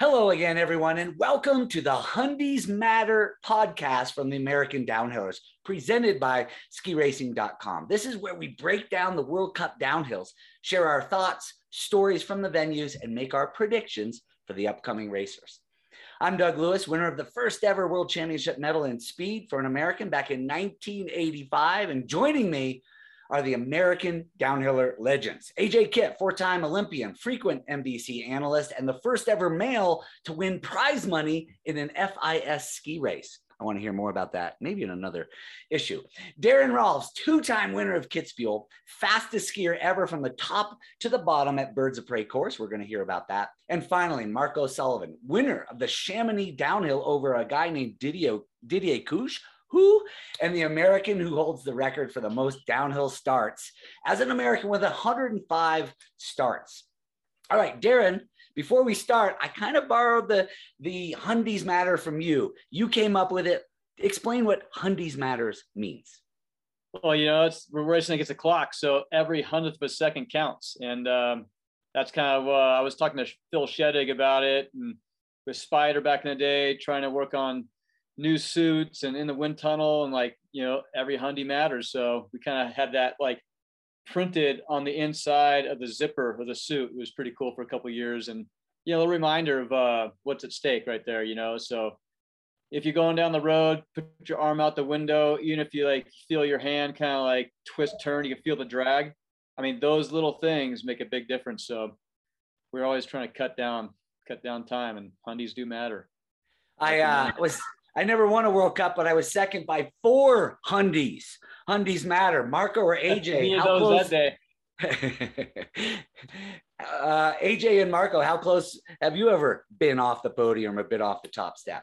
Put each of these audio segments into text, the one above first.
Hello again, everyone, and welcome to the Hundies Matter podcast from the American Downhillers, presented by SkiRacing.com. This is where we break down the World Cup downhills, share our thoughts, stories from the venues, and make our predictions for the upcoming racers. I'm Doug Lewis, winner of the first ever World Championship medal in speed for an American back in 1985, and joining me are the American downhiller legends. AJ Kitt, four-time Olympian, frequent NBC analyst, and the first ever male to win prize money in an FIS ski race. I want to hear more about that, maybe in another issue. Daron Rahlves, two-time winner of Kitzbühel, fastest skier ever from the top to the bottom at Birds of Prey Course. We're going to hear about that. And finally, Marco Sullivan, winner of the Chamonix downhill over a guy named Didier Cuche, and the American who holds the record for the most downhill starts as an American with 105 starts. All right, Daron, before we start, I kind of borrowed the Hundies Matter from you. You came up with it. Explain what Hundies Matters means. Well, you know, we're racing against the clock, so every 100th of a second counts. And that's kind of, I was talking to Phil Shettig about it, and with Spider back in the day, trying to work on new suits and in the wind tunnel, and like, you know, every hundie matters. So we kind of had that like printed on the inside of the zipper of the suit. It was pretty cool for a couple of years, and, you know, a reminder of what's at stake right there, you know. So if you're going down the road, put your arm out the window, even if you like feel your hand kind of like twist, turn, you can feel the drag. I mean, those little things make a big difference. So we're always trying to cut down time, and hundies do matter. I never won a World Cup, but I was second by four Hundies. Hundies Matter. Marco or AJ? How close that day. AJ and Marco, how close have you ever been off the podium or been off the top step?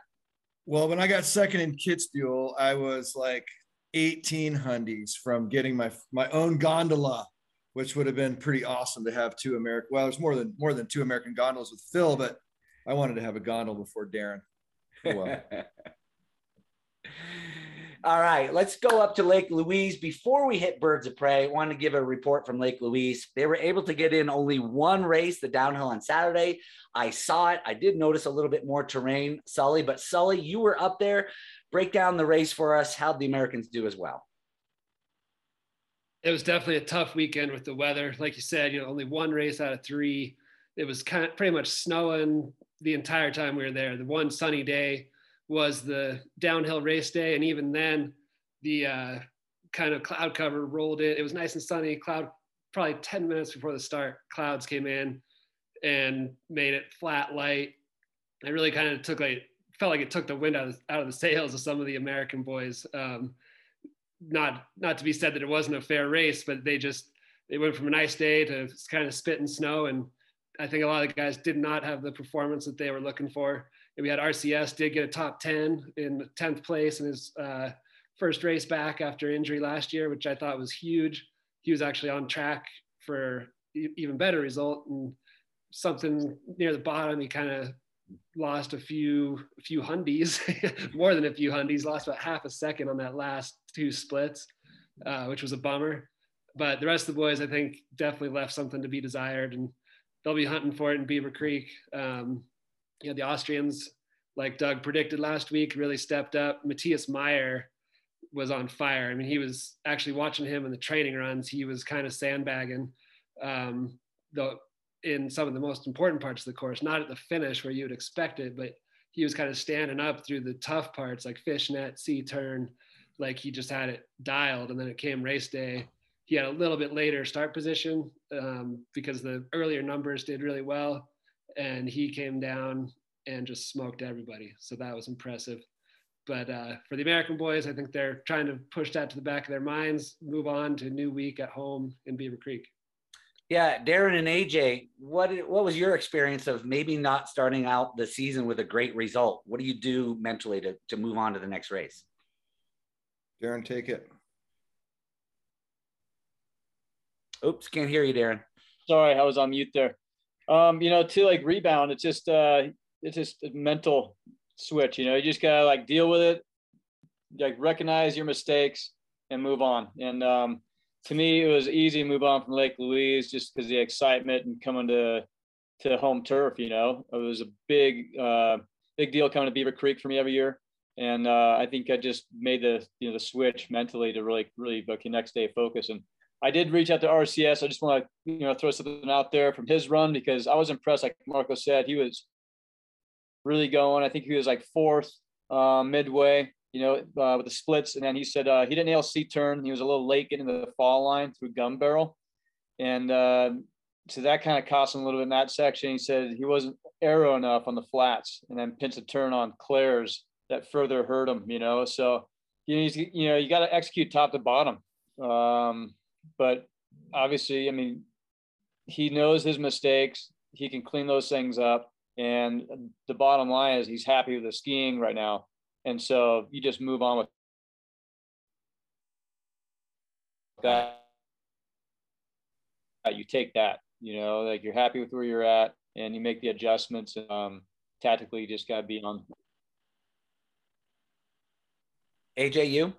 Well, when I got second in Kitzbühel, I was like 18 Hundies from getting my own gondola, which would have been pretty awesome to have two American. Well, there's more than two American gondolas with Phil, but I wanted to have a gondola before Daron. Well. All right, let's go up to Lake Louise. Before we hit Birds of Prey, I want to give a report from Lake Louise. They were able to get in only one race, the downhill on Saturday. I saw it. I did notice a little bit more terrain, Sully. But Sully, you were up there. Break down the race for us. How'd the Americans do as well? It was definitely a tough weekend with the weather. Like you said, you know, only one race out of three. It was kind of pretty much snowing the entire time we were there. The one sunny day was the downhill race day, and even then the kind of cloud cover rolled in. It was nice and sunny. Cloud, probably 10 minutes before the start, clouds came in and made it flat light. It really kind of felt like it took the wind out of the sails of some of the American boys. Not to be said that it wasn't a fair race, but they went from a nice day to kind of spit and snow, and I think a lot of the guys did not have the performance that they were looking for. And we had RCS did get a top 10 in 10th place in his first race back after injury last year, which I thought was huge. He was actually on track for even better result, and something near the bottom. He kind of lost a few hundies, more than a few hundies, lost about half a second on that last two splits, which was a bummer. But the rest of the boys, I think, definitely left something to be desired, and they'll be hunting for it in Beaver Creek. You know, the Austrians, like Doug predicted last week, really stepped up. Matthias Mayer was on fire. I mean, he was actually watching him in the training runs. He was kind of sandbagging in some of the most important parts of the course, not at the finish where you would expect it, but he was kind of standing up through the tough parts, like fishnet, C-turn, like he just had it dialed. And then it came race day. He had a little bit later start position because the earlier numbers did really well, and he came down and just smoked everybody. So that was impressive. But for the American boys, I think they're trying to push that to the back of their minds, move on to a new week at home in Beaver Creek. Yeah, Daron and AJ, what was your experience of maybe not starting out the season with a great result? What do you do mentally to move on to the next race? Daron, take it. Oops, can't hear you, Daron. Sorry, I was on mute there. You know, to like rebound, it's just a mental switch. You know, you just gotta like deal with it, like recognize your mistakes and move on. And to me, it was easy to move on from Lake Louise just because the excitement and coming to to home turf, you know. It was a big, big deal coming to Beaver Creek for me every year. And I think I just made the, you know, the switch mentally to really next day focus. And I did reach out to RCS. I just want to, you know, throw something out there from his run, because I was impressed. Like Marco said, he was really going. I think he was like fourth midway, you know, with the splits. And then he said he didn't ALC turn. He was a little late getting into the fall line through Gun Barrel. And so that kind of cost him a little bit in that section. He said he wasn't arrow enough on the flats and then pinched a turn on Claire's that further hurt him, you know. So, you know, you got to execute top to bottom. But obviously, I mean, he knows his mistakes. He can clean those things up. And the bottom line is he's happy with the skiing right now. And so you just move on with that. You take that, you know, like you're happy with where you're at and you make the adjustments. And, tactically, you just got to be on. AJ, you?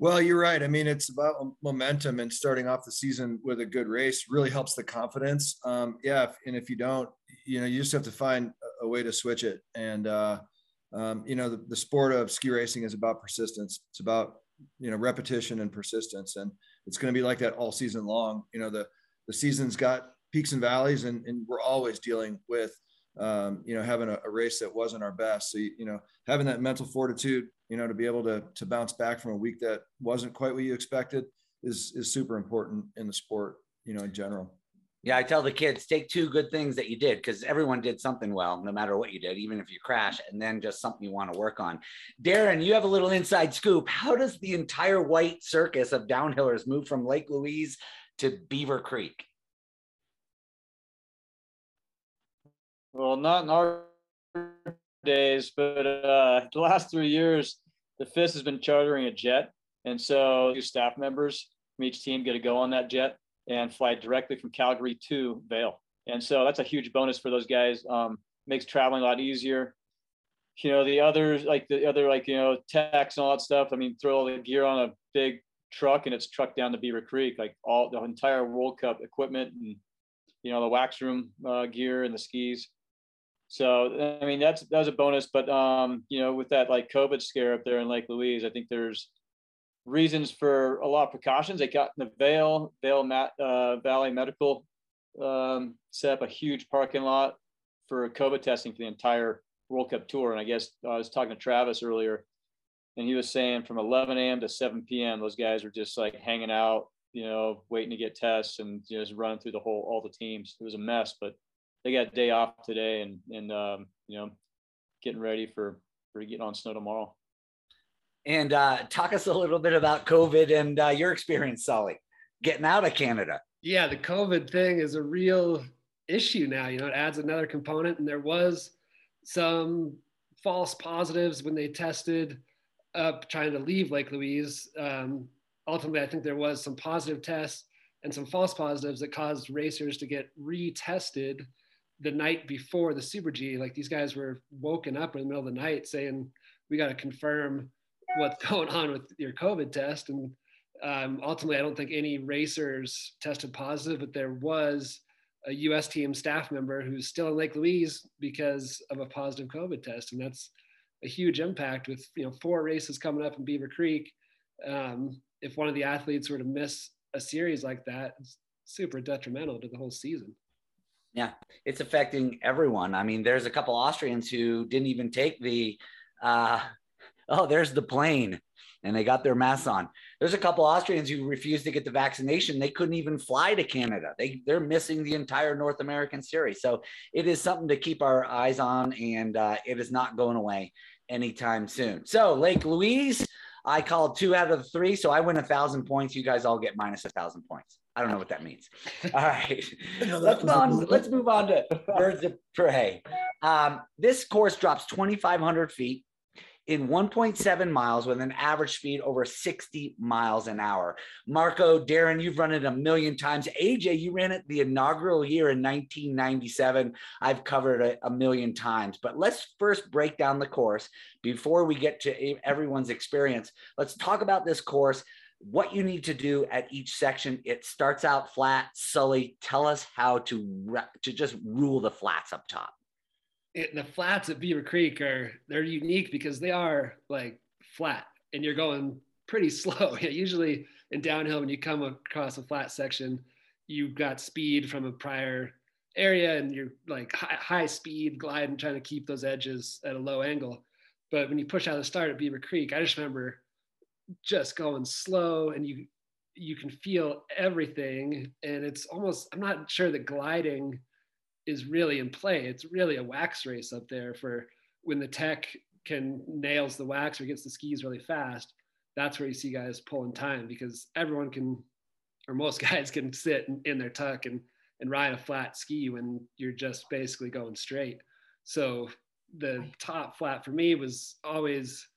Well, you're right. I mean, it's about momentum, and starting off the season with a good race really helps the confidence. Yeah. And if you don't, you know, you just have to find a way to switch it. And, you know, the sport of ski racing is about persistence. It's about, you know, repetition and persistence. And it's going to be like that all season long. You know, the season's got peaks and valleys, and we're always dealing with, you know, having a race that wasn't our best. So, you know, having that mental fortitude, you know, to be able to bounce back from a week that wasn't quite what you expected is super important in the sport, you know, in general. Yeah. I tell the kids, take two good things that you did, because everyone did something well, no matter what you did, even if you crash, and then just something you want to work on. Daron, you have a little inside scoop. How does the entire white circus of downhillers move from Lake Louise to Beaver Creek? Well, not in our days, but the last 3 years, the FIS has been chartering a jet. And so two staff members from each team get to go on that jet and fly directly from Calgary to Vail. And so that's a huge bonus for those guys. Makes traveling a lot easier. You know, the other, you know, techs and all that stuff. I mean, throw all the gear on a big truck and it's trucked down to Beaver Creek, like all the entire World Cup equipment and, you know, the wax room gear and the skis. So, I mean, that was a bonus, but, you know, with that like COVID scare up there in Lake Louise, I think there's reasons for a lot of precautions. They got in the Valley Medical set up a huge parking lot for COVID testing for the entire World Cup tour. And I guess I was talking to Travis earlier, and he was saying from 11 a.m. to 7 p.m., those guys were just like hanging out, you know, waiting to get tests and just running through all the teams. It was a mess, but they got a day off today and you know, getting ready for getting on snow tomorrow. And talk us a little bit about COVID and your experience, Sully, getting out of Canada. Yeah, the COVID thing is a real issue now. You know, it adds another component, and there was some false positives when they tested up trying to leave Lake Louise. Ultimately, I think there was some positive tests and some false positives that caused racers to get retested the night before the Super G. Like, these guys were woken up in the middle of the night saying, we got to confirm what's going on with your COVID test. And ultimately, I don't think any racers tested positive, but there was a US team staff member who's still in Lake Louise because of a positive COVID test. And that's a huge impact with, you know, 4 races coming up in Beaver Creek. If one of the athletes were to miss a series like that, it's super detrimental to the whole season. Yeah, it's affecting everyone. I mean, there's a couple Austrians who didn't even take the, there's the plane, and they got their masks on. There's a couple Austrians who refused to get the vaccination. They couldn't even fly to Canada. They're missing the entire North American series. So it is something to keep our eyes on, and it is not going away anytime soon. So Lake Louise, I called 2 out of 3, so I win 1,000 points. You guys all get minus 1,000 points. I don't know what that means. All right, let's move on to Birds of Prey. This course drops 2,500 feet in 1.7 miles with an average speed over 60 miles an hour. Marco, Daron, you've run it a million times. AJ, you ran it the inaugural year in 1997. I've covered it a million times, but let's first break down the course before we get to everyone's experience. Let's talk about this course. what you need to do at each section. It starts out flat. Sully, tell us how to just rule the flats up top. The flats at Beaver Creek they're unique because they are like flat and you're going pretty slow. Usually in downhill, when you come across a flat section, you've got speed from a prior area and you're like high speed glide and trying to keep those edges at a low angle. But when you push out of the start at Beaver Creek, I just remember just going slow and you can feel everything. And it's almost, I'm not sure that gliding is really in play. It's really a wax race up there for when the tech nails the wax or gets the skis really fast. That's where you see guys pulling time because everyone can, or most guys can sit in their tuck and ride a flat ski when you're just basically going straight. So the top flat for me was always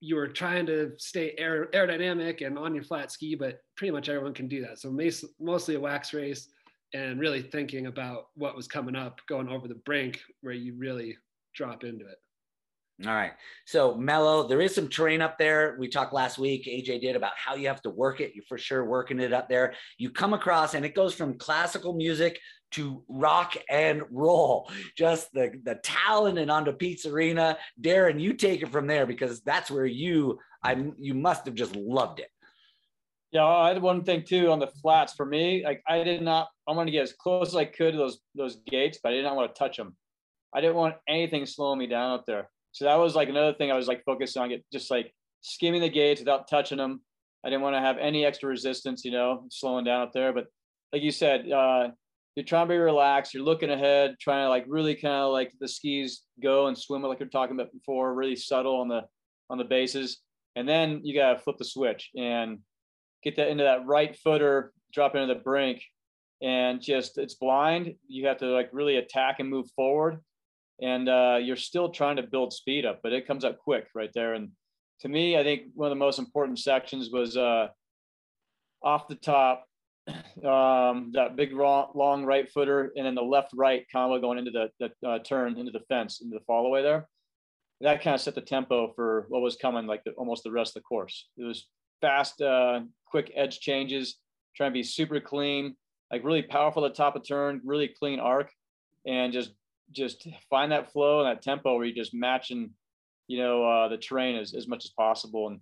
you were trying to stay aerodynamic and on your flat ski, but pretty much everyone can do that. So mostly a wax race and really thinking about what was coming up, going over the brink where you really drop into it. All right. So mellow, there is some terrain up there. We talked last week, AJ did, about how you have to work it. You're for sure working it up there. You come across and it goes from classical music to rock and roll, just the Talon and onto Pete's Arena. Daron, you take it from there because that's where you must have just loved it. Yeah, I had one thing too on the flats for me. Like I wanted to get as close as I could to those gates, but I did not want to touch them. I didn't want anything slowing me down up there. So that was like another thing I was like focused on, just like skimming the gates without touching them. I didn't want to have any extra resistance, slowing down up there. But like you said, you're trying to be relaxed. You're looking ahead, trying to like really kind of like the skis go and swim like you're talking about before, really subtle on the bases. And then you got to flip the switch and get that into that right footer, drop into the brink, and just it's blind. You have to like really attack and move forward. And you're still trying to build speed up, but it comes up quick right there. And to me, I think one of the most important sections was off the top, that big long right footer, and then the left-right combo going into the turn, into the fence, into the fall away there. That kind of set the tempo for what was coming, like almost the rest of the course. It was fast, quick edge changes, trying to be super clean, like really powerful at the top of turn, really clean arc, and just find that flow and that tempo where you're just matching, the terrain as much as possible. And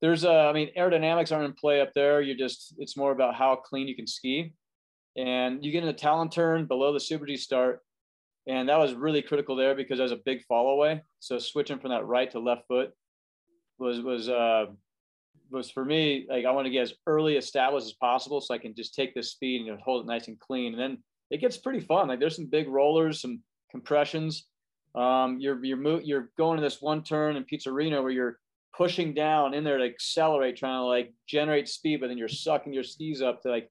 there's aerodynamics aren't in play up there. It's more about how clean you can ski. And you get in a Talon turn below the Super G start. And that was really critical there because that was a big fall away. So switching from that right to left foot was for me, like I want to get as early established as possible so I can just take this speed and hold it nice and clean. And then it gets pretty fun. Like there's some big rollers, some compressions. You're going to this one turn in Pizzerina where you're pushing down in there to accelerate, trying to like generate speed, but then you're sucking your skis up to like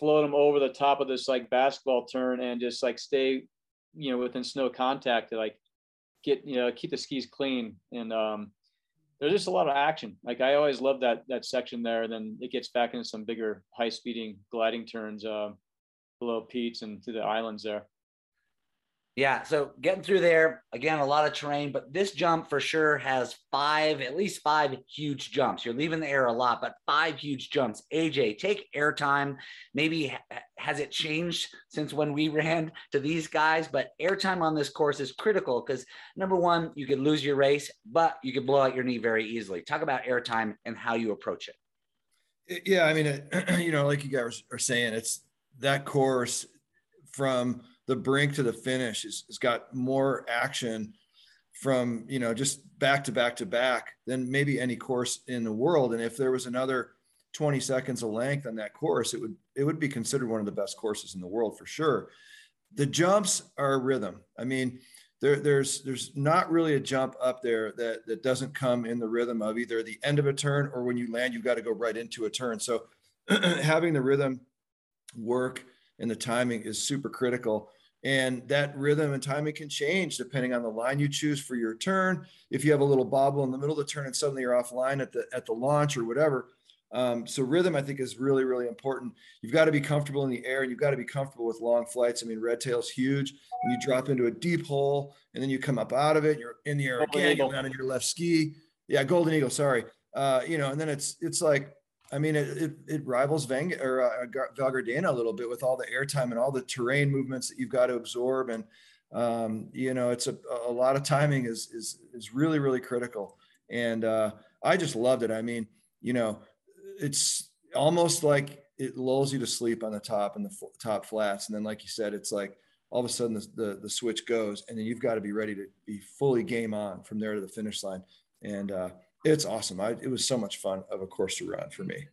float them over the top of this like basketball turn and just like stay, within snow contact to like get, keep the skis clean. And there's just a lot of action. Like I always love that section there. And then it gets back into some bigger high speeding gliding turns. Below Pete's and to the islands there. Yeah, so getting through there, again, a lot of terrain, but this jump for sure has at least five huge jumps. You're leaving the air a lot, but five huge jumps. AJ, take air time. Maybe has it changed since when we ran to these guys? But air time on this course is critical because number one, you could lose your race, but you could blow out your knee very easily. Talk about air time and how you approach it. Yeah, I mean, like you guys are saying, that course from the brink to the finish has got more action from, just back to back to back than maybe any course in the world. And if there was another 20 seconds of length on that course, it would be considered one of the best courses in the world for sure. The jumps are a rhythm. I mean, there's not really a jump up there that doesn't come in the rhythm of either the end of a turn or when you land, you've got to go right into a turn. So having the rhythm work and the timing is super critical, and that rhythm and timing can change depending on the line you choose for your turn. If you have a little bobble in the middle of the turn and suddenly you're offline at the launch or whatever, so rhythm I think is really, really important. You've got to be comfortable in the air and you've got to be comfortable with long flights. I mean, Red Tail's huge, and you drop into a deep hole and then you come up out of it, you're in the air again, you're not on your left ski. Yeah, Golden Eagle, sorry. you know, and then it's like, I mean, it rivals Vang or Val Gardena a little bit with all the airtime and all the terrain movements that you've got to absorb. And, you know, it's a lot of timing is really, really critical. And I just loved it. I mean, you know, it's almost like it lulls you to sleep on the top and the top flats. And then, like you said, it's like all of a sudden the switch goes, and then you've got to be ready to be fully game on from there to the finish line. And it's awesome. It was so much fun of a course to run for me.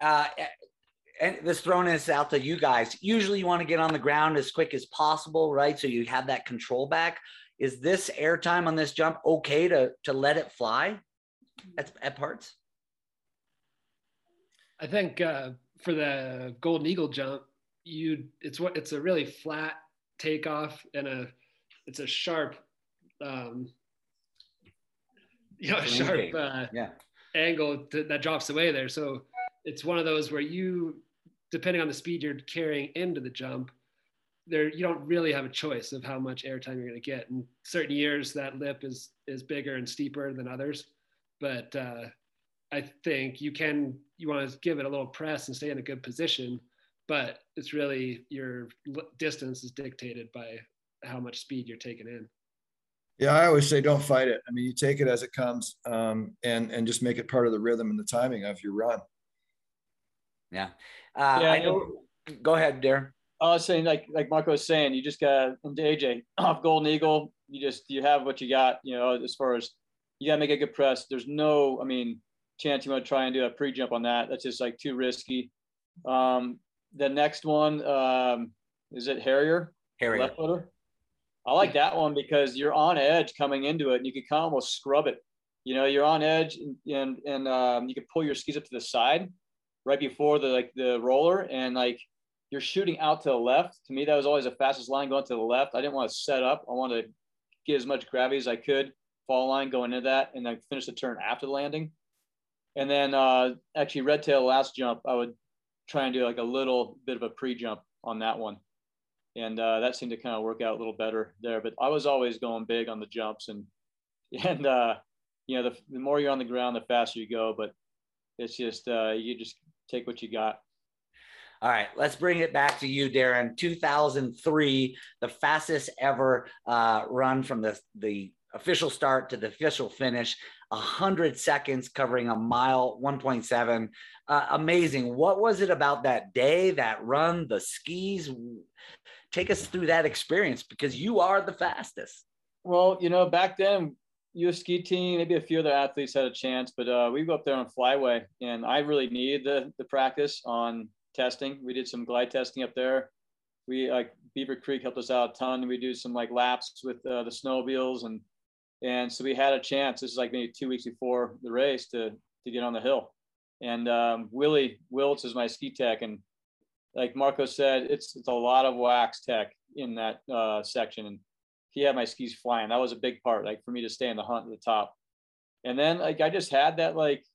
And this throwing this out to you guys, usually you want to get on the ground as quick as possible, right? So you have that control back. Is this airtime on this jump okay to let it fly at parts? I think for the Golden Eagle jump, it's a really flat takeoff and it's a sharp, sharp angle that drops away there. So it's one of those where you, depending on the speed you're carrying into the jump, you don't really have a choice of how much airtime you're going to get. In certain years, that lip is bigger and steeper than others. But I think you want to give it a little press and stay in a good position, but it's really your distance is dictated by how much speed you're taking in. Yeah, I always say don't fight it. I mean, you take it as it comes and just make it part of the rhythm and the timing of your run. Yeah. I know. Go ahead, Daron. I was saying, like Marco was saying, you just got into AJ off Golden Eagle. You have what you got, you know, as far as you got to make a good press. There's no, I mean, chance you want to try and do a pre-jump on that. That's just like too risky. The next one, is it Harrier? Harrier. Left footer. I like that one because you're on edge coming into it and you can kind of almost scrub it. You know, you're on edge and you can pull your skis up to the side right before the roller and you're shooting out to the left. To me, that was always the fastest line going to the left. I didn't want to set up. I wanted to get as much gravity as I could, fall line, go into that, and then finish the turn after the landing. And then actually Red Tail last jump, I would try and do a little bit of a pre-jump on that one. And that seemed to kind of work out a little better there. But I was always going big on the jumps. And the more you're on the ground, the faster you go. But it's just you just take what you got. All right, let's bring it back to you, Daron. 2003, the fastest ever run from the official start to the official finish, 100 seconds covering a mile, 1.7. Amazing. What was it about that day, that run, the skis? Take us through that experience because you are the fastest. Well, you know, back then, U.S. ski team, maybe a few other athletes had a chance, but we go up there on flyway, and I really needed the practice on testing. We did some glide testing up there. We Beaver Creek helped us out a ton. We do some laps with the snowmobiles and so we had a chance. This is maybe 2 weeks before the race to get on the hill. And Willie Wiltz is my ski tech, and like Marco said, it's a lot of wax tech in that section, and he had my skis flying. That was a big part, for me to stay in the hunt at the top. And then I just had that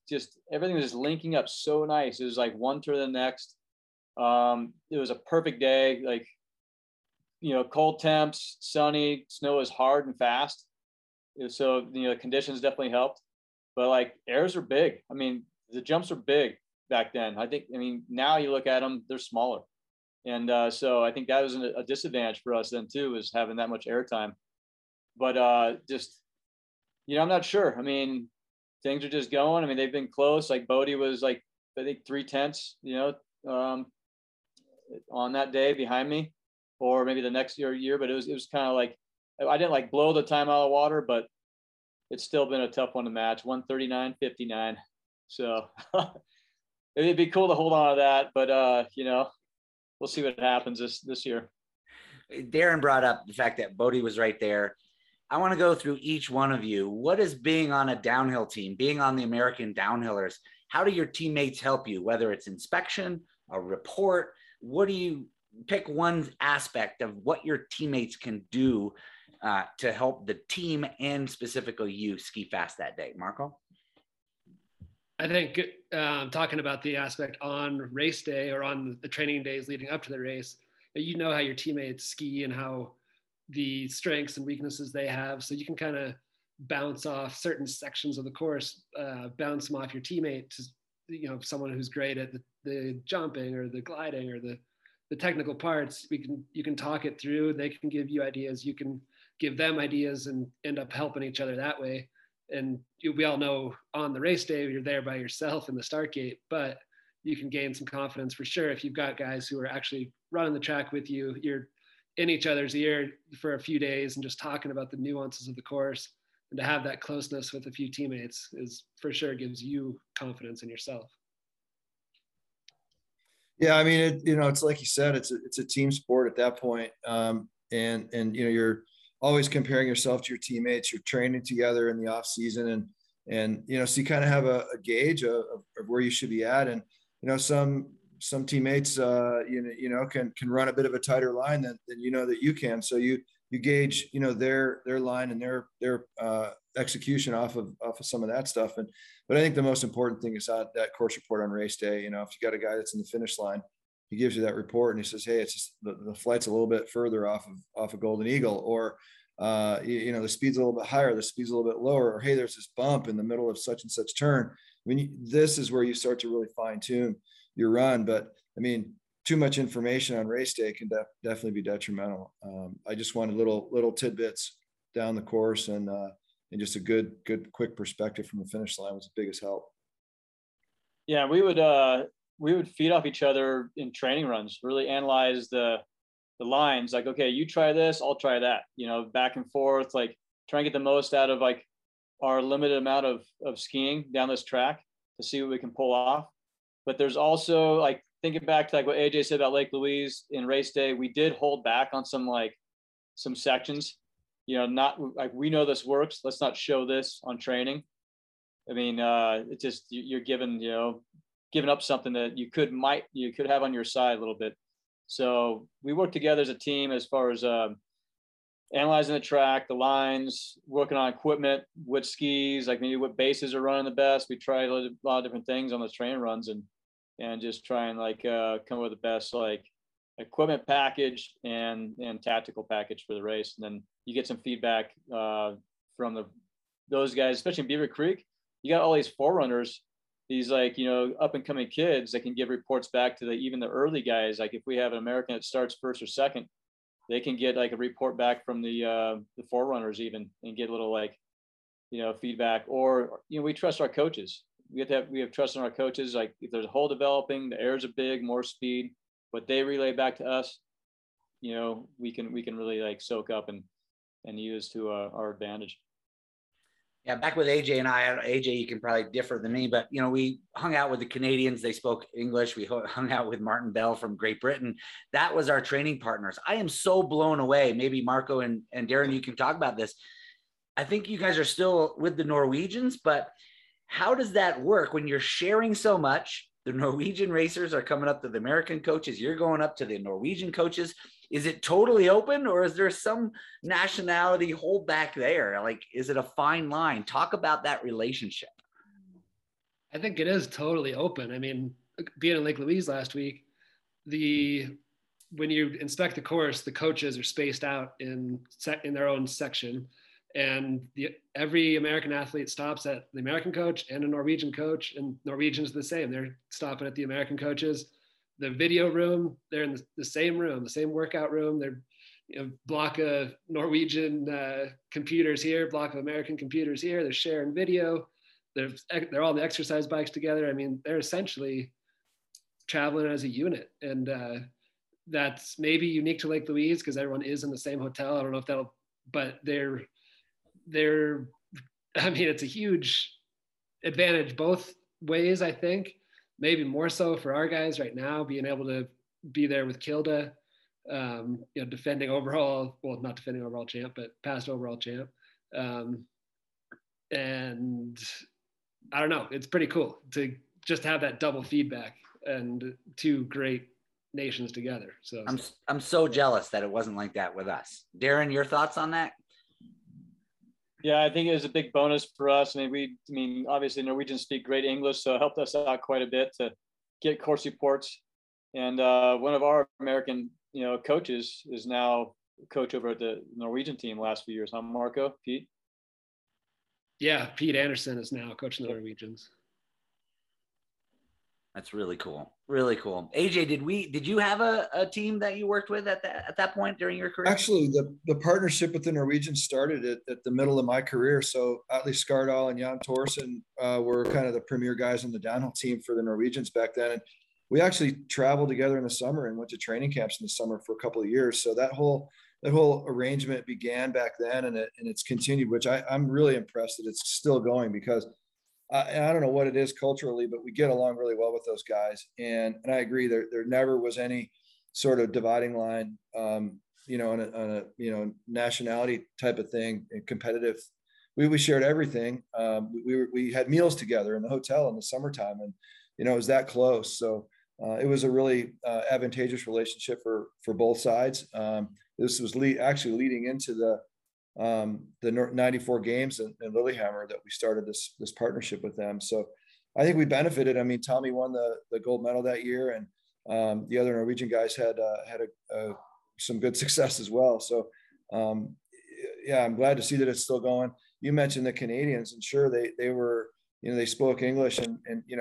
just everything was linking up so nice. It was one to the next. It was a perfect day, cold temps, sunny, snow is hard and fast. So, conditions definitely helped, but airs are big. I mean, the jumps are big back then. Now you look at them, they're smaller. And, so I think that was a disadvantage for us then too, is having that much air time, but, I'm not sure. Things are just going, they've been close. Bodie was I think 3/10, on that day behind me, or maybe the next year, but it was kind of I didn't blow the time out of the water, but it's still been a tough one to match, 139.59. So it'd be cool to hold on to that, but we'll see what happens this year. Daron brought up the fact that Bodie was right there. I want to go through each one of you. What is being on a downhill team, being on the American Downhillers? How do your teammates help you? Whether it's inspection, a report, what do you pick one aspect of what your teammates can do to help the team and specifically you ski fast that day? Marco? I think talking about the aspect on race day or on the training days leading up to the race, you know how your teammates ski and how the strengths and weaknesses they have. So you can kind of bounce off certain sections of the course, bounce them off your teammate to, you know, someone who's great at the jumping or the gliding or the technical parts. You can talk it through. They can give you ideas. You can give them ideas and end up helping each other that way. And we all know on the race day, you're there by yourself in the start gate, but you can gain some confidence for sure if you've got guys who are actually running the track with you. You're in each other's ear for a few days and just talking about the nuances of the course. And to have that closeness with a few teammates is for sure gives you confidence in yourself. Yeah, I mean, it's like you said, it's a team sport at that point. And you know, you're always comparing yourself to your teammates. You're training together in the off season, and you know, so you kind of have a gauge of where you should be at. And you know, some teammates, you know, can run a bit of a tighter line than you know that you can. So you gauge, you know, their line and their execution off of some of that stuff. But I think the most important thing is that course report on race day. You know, if you got a guy that's in the finish line, he gives you that report and he says, hey, it's just the flight's a little bit further off of Golden Eagle, or you know, the speed's a little bit higher, the speed's a little bit lower, or hey, there's this bump in the middle of such and such turn. I mean, this is where you start to really fine tune your run. But I mean, too much information on race day can definitely be detrimental. I just wanted little tidbits down the course, and just a good quick perspective from the finish line was the biggest help. Yeah, we would feed off each other in training runs. Really analyze the lines. Like, okay, you try this, I'll try that. You know, back and forth. Like, trying to get the most out of like our limited amount of skiing down this track to see what we can pull off. But there's also like, thinking back to like what AJ said about Lake Louise in race day, we did hold back on some sections, you know, not like, we know this works, let's not show this on training. I mean, it's just, you're giving up something that you could have on your side a little bit. So we work together as a team as far as analyzing the track, the lines, working on equipment, what skis, like maybe what bases are running the best. We tried a lot of different things on those training runs, and just try and like come up with the best like equipment package and tactical package for the race. And then you get some feedback from those guys, especially in Beaver Creek. You got all these forerunners, these like, you know, up and coming kids that can give reports back to even the early guys. Like if we have an American that starts first or second, they can get like a report back from the forerunners even, and get a little like, you know, feedback. Or, you know, we trust our coaches. We have trust in our coaches. Like if there's a hole developing, the errors are big, more speed, but they relay back to us, you know, we can really like soak up and use to our advantage. Yeah, back with AJ and I, AJ, you can probably differ than me, but, you know, we hung out with the Canadians. They spoke English. We hung out with Martin Bell from Great Britain. That was our training partners. I am so blown away. Maybe Marco and Daron, you can talk about this. I think you guys are still with the Norwegians, but how does that work when you're sharing so much? The Norwegian racers are coming up to the American coaches. You're going up to the Norwegian coaches. Is it totally open, or is there some nationality hold back there? Like, is it a fine line? Talk about that relationship. I think it is totally open. I mean, being in Lake Louise last week, when you inspect the course, the coaches are spaced out in their own section, and every American athlete stops at the American coach and a Norwegian coach, and Norwegians are the same. They're stopping at the American coaches. The video room, they're in the same room, the same workout room. They're, you know, block of Norwegian computers here, block of American computers here. They're sharing video. They're all on the exercise bikes together. I mean, they're essentially traveling as a unit, and that's maybe unique to Lake Louise because everyone is in the same hotel. I don't know if that'll, but they're, I mean, it's a huge advantage both ways, I think. Maybe more so for our guys right now, being able to be there with Kilde, you know, not defending overall champ, but past overall champ. And I don't know, it's pretty cool to just have that double feedback and two great nations together. So I'm so jealous that it wasn't like that with us. Daron, your thoughts on that? Yeah, I think it was a big bonus for us. I mean, obviously Norwegians speak great English, so it helped us out quite a bit to get course reports. And one of our American, you know, coaches is now coach over at the Norwegian team last few years. I'm Marco, Pete. Yeah, Pete Anderson is now coaching the Norwegians. That's really cool. Really cool. AJ, did you have a team that you worked with at that point during your career? Actually, the partnership with the Norwegians started at the middle of my career. So Atli Skardal and Jan Thorsen were kind of the premier guys on the downhill team for the Norwegians back then. And we actually traveled together in the summer and went to training camps in the summer for a couple of years. So that whole arrangement began back then, and it's continued, which I'm really impressed that it's still going, because I don't know what it is culturally, but we get along really well with those guys. And I agree, there never was any sort of dividing line, on a nationality type of thing, and competitive. We shared everything. We had meals together in the hotel in the summertime, and, it was that close. So it was a really advantageous relationship for both sides. This was actually leading into the 94 games in Lillehammer that we started this partnership with them. So I think we benefited. I mean, Tommy won the gold medal that year, and the other Norwegian guys had some good success as well. So I'm glad to see that it's still going. You mentioned the Canadians, and sure, they were, they spoke English, and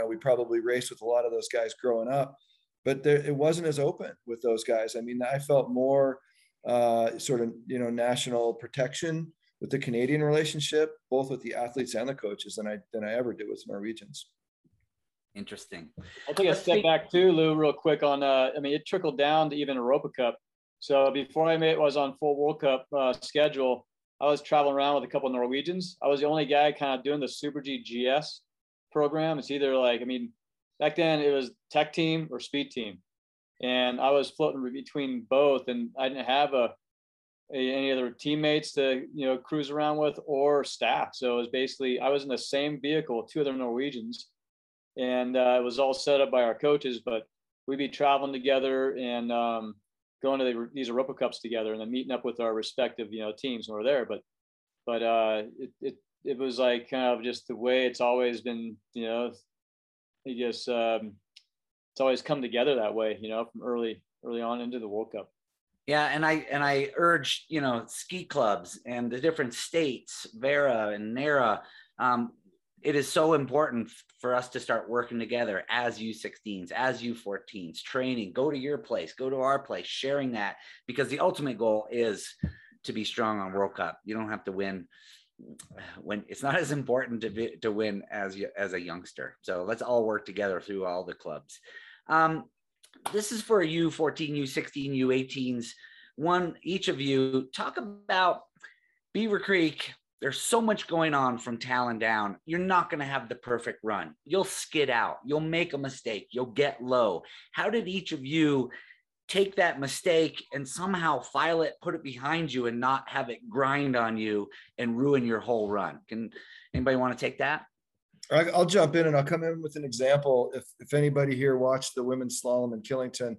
we probably raced with a lot of those guys growing up, but it wasn't as open with those guys. I mean, I felt more national protection with the Canadian relationship, both with the athletes and the coaches, than I ever did with Norwegians. Interesting. I'll take a step back too, Lou, real quick on, it trickled down to even Europa Cup. So before I was on full World Cup schedule, I was traveling around with a couple of Norwegians. I was the only guy kind of doing the Super G GS program. It's either back then it was tech team or speed team. And I was floating between both, and I didn't have any other teammates to, cruise around with or staff. So it was basically, I was in the same vehicle with two other Norwegians, and it was all set up by our coaches, but we'd be traveling together and going to these Europa Cups together, and then meeting up with our respective, teams when we're there. But it was like kind of just the way it's always been, I guess, it's always come together that way, from early on into the World Cup. Yeah, and I urge, ski clubs and the different states, Vera and NARA, it is so important for us to start working together as U16s, as U14s, training, go to your place, go to our place, sharing that, because the ultimate goal is to be strong on World Cup. You don't have to win. When it's not as important to win as a youngster. So let's all work together through all the clubs. This is for you, U14, U16, U18s. One, each of you, talk about Beaver Creek. There's so much going on from Talon down. You're not going to have the perfect run. You'll skid out. You'll make a mistake. You'll get low. How did each of you take that mistake and somehow file it, put it behind you, and not have it grind on you and ruin your whole run? Can anybody want to take that? I'll jump in, and I'll come in with an example. If anybody here watched the women's slalom in Killington,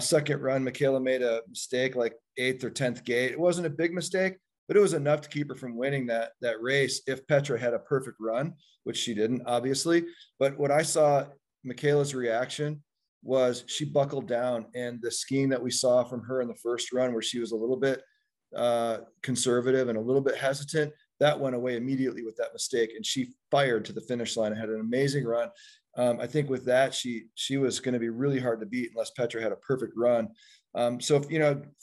second run, Michaela made a mistake like 8th or 10th gate. It wasn't a big mistake, but it was enough to keep her from winning that race if Petra had a perfect run, which she didn't, obviously. But what I saw Michaela's reaction was she buckled down, and the skiing that we saw from her in the first run, where she was a little bit conservative and a little bit hesitant, that went away immediately with that mistake, and she fired to the finish line and had an amazing run. I think with that, she was going to be really hard to beat unless Petra had a perfect run. So,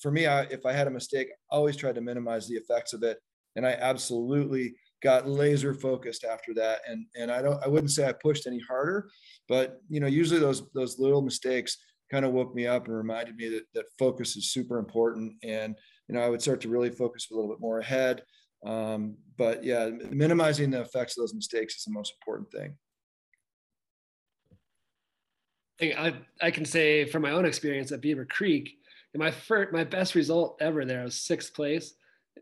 for me, if I had a mistake, I always tried to minimize the effects of it, and I absolutely got laser focused after that. And I wouldn't say I pushed any harder, but usually those little mistakes kind of woke me up and reminded me that focus is super important. And, I would start to really focus a little bit more ahead. But yeah, minimizing the effects of those mistakes is the most important thing. I can say from my own experience at Beaver Creek, and my best result ever there, I was 6th place,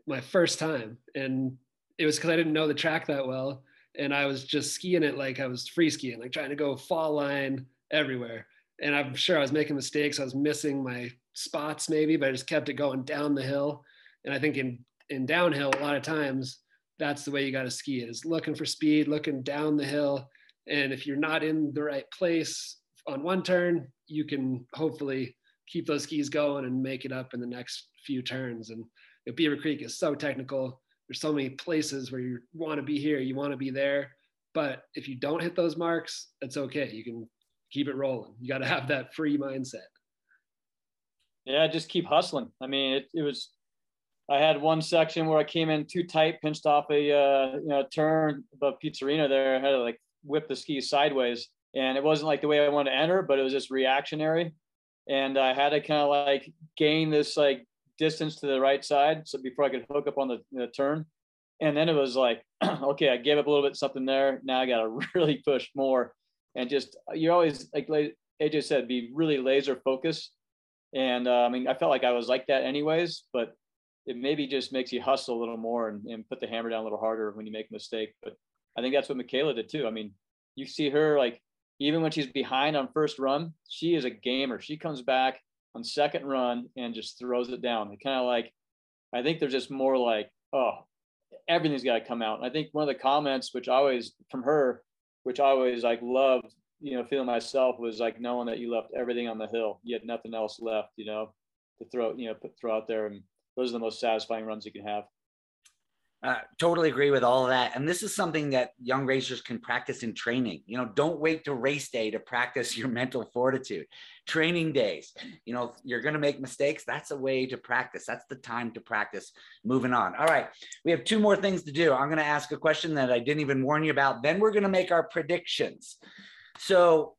my first time. And it was because I didn't know the track that well, and I was just skiing it like I was free skiing, like trying to go fall line everywhere. And I'm sure I was making mistakes. I was missing my spots maybe, but I just kept it going down the hill. And I think in downhill, a lot of times, that's the way you got to ski it, is looking for speed, looking down the hill. And if you're not in the right place on one turn, you can hopefully keep those skis going and make it up in the next few turns. And Beaver Creek is so technical. There's so many places where you want to be here, you want to be there. But if you don't hit those marks, it's okay. You can keep it rolling. You got to have that free mindset. Yeah, just keep hustling. I mean, it was, I had one section where I came in too tight, pinched off a turn above Pete's Arena there. I had to like whip the ski sideways. And it wasn't like the way I wanted to enter, but it was just reactionary. And I had to kind of like gain this like distance to the right side. So before I could hook up on the turn. And then it was like, okay, I gave up a little bit something there. Now I got to really push more. And just, you're always, like AJ said, be really laser focused. And I mean, I felt like I was like that anyways, but it maybe just makes you hustle a little more and put the hammer down a little harder when you make a mistake. But I think that's what Michaela did too. I mean, you see her like, even when she's behind on first run, she is a gamer. She comes back on second run and just throws it down. It kind of like, I think there's just more like, oh, everything's got to come out. And I think one of the comments, which I always from her, which I always like loved, you know, feeling myself was like knowing that you left everything on the hill. You had nothing else left, you know, to throw, you know, throw out there. And those are the most satisfying runs you can have. Totally agree with all of that. And this is something that young racers can practice in training. You know, don't wait to race day to practice your mental fortitude. Training days, you know, you're going to make mistakes. That's a way to practice. That's the time to practice. Moving on. All right. We have two more things to do. I'm going to ask a question that I didn't even warn you about. Then we're going to make our predictions. So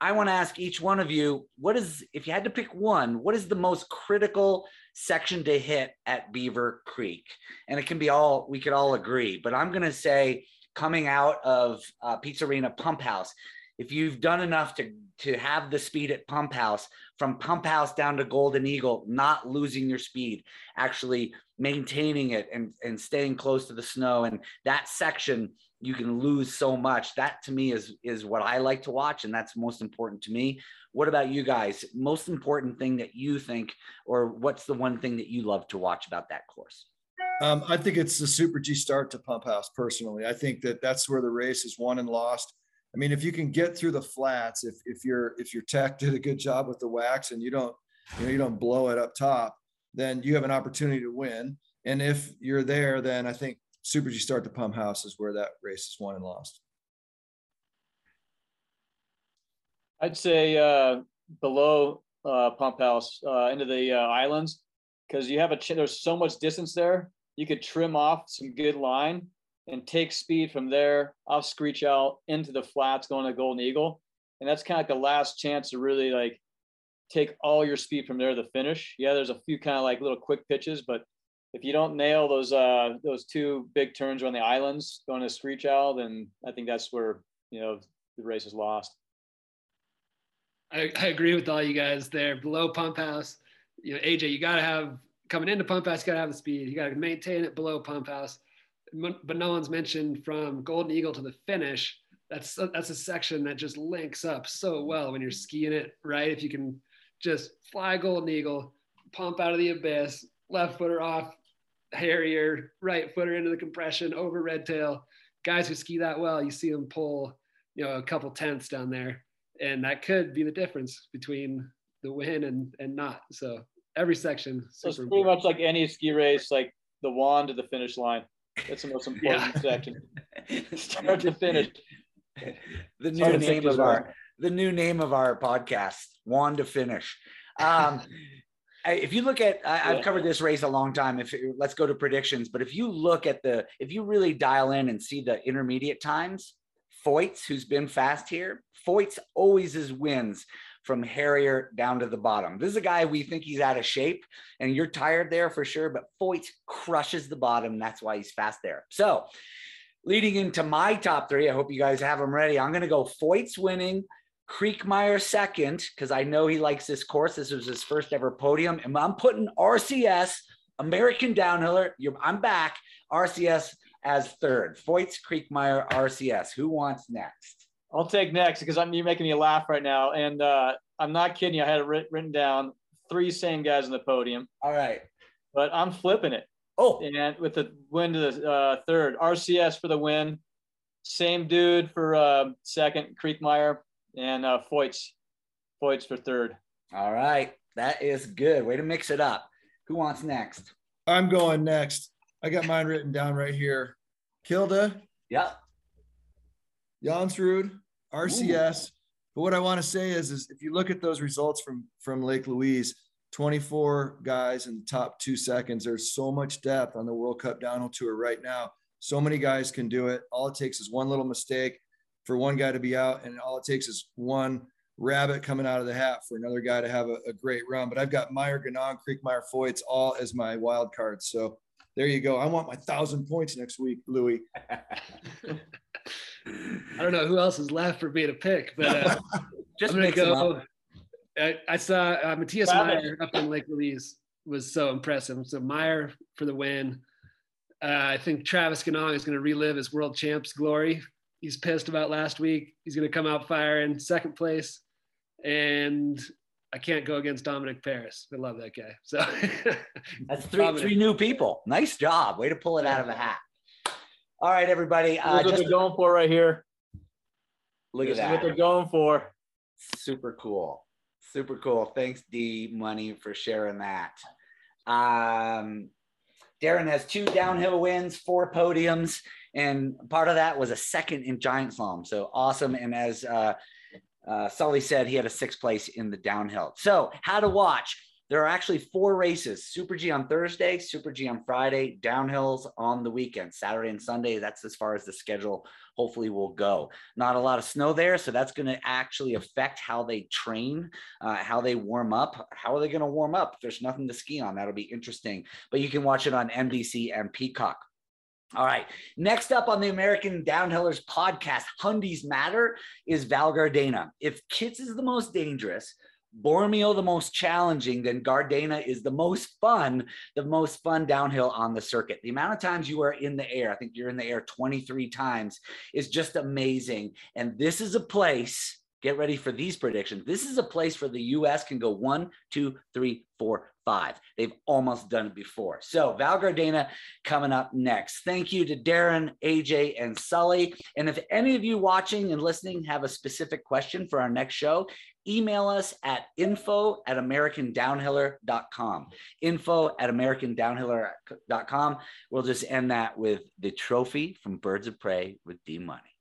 I want to ask each one of you, what is, if you had to pick one, what is the most critical section to hit at Beaver Creek? And it can be all, we could all agree, but I'm going to say coming out of Pizzerina Pump House, if you've done enough to have the speed at Pump House, from Pump House down to Golden Eagle, not losing your speed, actually maintaining it and staying close to the snow. And that section, you can lose so much. That to me is what I like to watch. And that's most important to me. What about you guys? Most important thing that you think, or what's the one thing that you love to watch about that course? I think it's the Super G start to Pump House personally. I think that's where the race is won and lost. I mean, if you can get through the flats, if your tech did a good job with the wax and you don't blow it up top, then you have an opportunity to win. And if you're there, then I think Super G start to Pump House is where that race is won and lost. I'd say below Pump House into the islands, because you have there's so much distance there. You could trim off some good line and take speed from there. I'll screech out into the flats going to Golden Eagle. And that's kind of like the last chance to really like take all your speed from there to the finish. Yeah, there's a few kind of like little quick pitches, but if you don't nail those two big turns on the islands going to Screech Owl, then I think that's where, you know, the race is lost. I agree with all you guys there. Below Pump House, you know, AJ, you got to have, coming into Pump House, you got to have the speed. You got to maintain it below Pump House. But no one's mentioned from Golden Eagle to the finish. That's a section that just links up so well when you're skiing it, right? If you can just fly Golden Eagle, pump out of the abyss, left footer off Harrier, right footer into the compression over Red Tail. Guys who ski that well, you see them pull, you know, a couple tenths down there, and that could be the difference between the win and not. So every section. So it's pretty much like any ski race, like the wand to the finish line. That's the most important section. Start to finish. The new name of our podcast, Wand to Finish. If you look at, I've covered this race a long time. Let's go to predictions. But if you look at if you really dial in and see the intermediate times, Foytz, who's been fast here, Foytz always wins from Harrier down to the bottom. This is a guy we think he's out of shape, and you're tired there for sure, but Foytz crushes the bottom. That's why he's fast there. So leading into my top three, I hope you guys have them ready. I'm going to go Foytz winning, Kreekmeyer second, because I know he likes this course. This was his first ever podium. And I'm putting RCS, American Downhiller, I'm back, RCS as third. Foytz, Kreekmeyer, RCS. Who wants next? I'll take next because you're making me laugh right now. And I'm not kidding you. I had it written down, three same guys on the podium. All right. But I'm flipping it. Oh. And with the win to the third. RCS for the win. Same dude for second, Kreekmeyer. And Foytz for third. All right. That is good. Way to mix it up. Who wants next? I'm going next. I got mine written down right here. Kilde. Yeah. Jansrud, RCS. Ooh. But what I want to say is if you look at those results from Lake Louise, 24 guys in the top 2 seconds. There's so much depth on the World Cup Downhill Tour right now. So many guys can do it. All it takes is one little mistake for one guy to be out, and all it takes is one rabbit coming out of the hat for another guy to have a great run. But I've got Mayer, Gnon, Kreekmeyer, Foytz all as my wild cards. So there you go. I want my 1,000 points next week, Louis. I don't know who else is left for me to pick, but just I'm going to go. I saw Matthias Mayer up in Lake Louise was so impressive. So Mayer for the win. I think Travis Gnon is going to relive his world champs glory. He's pissed about last week. He's going to come out firing second place. And I can't go against Dominic Paris. I love that guy. So that's three new people. Nice job. Way to pull it out of a hat. All right, everybody. Look what they're going for right here. Look at that. What they're going for. Super cool. Super cool. Thanks, D Money, for sharing that. Daron has 2 downhill wins, 4 podiums, and part of that was a second in Giant Slalom. So awesome. And as Sully said, he had a 6th place in the downhill. So how to watch. There are actually 4 races, Super G on Thursday, Super G on Friday, downhills on the weekend, Saturday and Sunday. That's as far as the schedule hopefully will go. Not a lot of snow there, so that's going to actually affect how they train, how they warm up. How are they going to warm up? There's nothing to ski on. That'll be interesting. But you can watch it on MDC and Peacock. All right. Next up on the American Downhillers podcast, Hundies Matter, is Val Gardena. If Kitz is the most dangerous, Bormio the most challenging, then Gardena is the most fun downhill on the circuit. The amount of times you are in the air, I think you're in the air 23 times, is just amazing. And this is a place, get ready for these predictions, this is a place where the U.S. can go 1, 2, 3, 4, 5. They've almost done it before. So Val Gardena coming up next. Thank you to Daron, AJ, and Sully. And if any of you watching and listening have a specific question for our next show, email us at info@americandownhiller.com. Info@americandownhiller.com. We'll just end that with the trophy from Birds of Prey with D Money.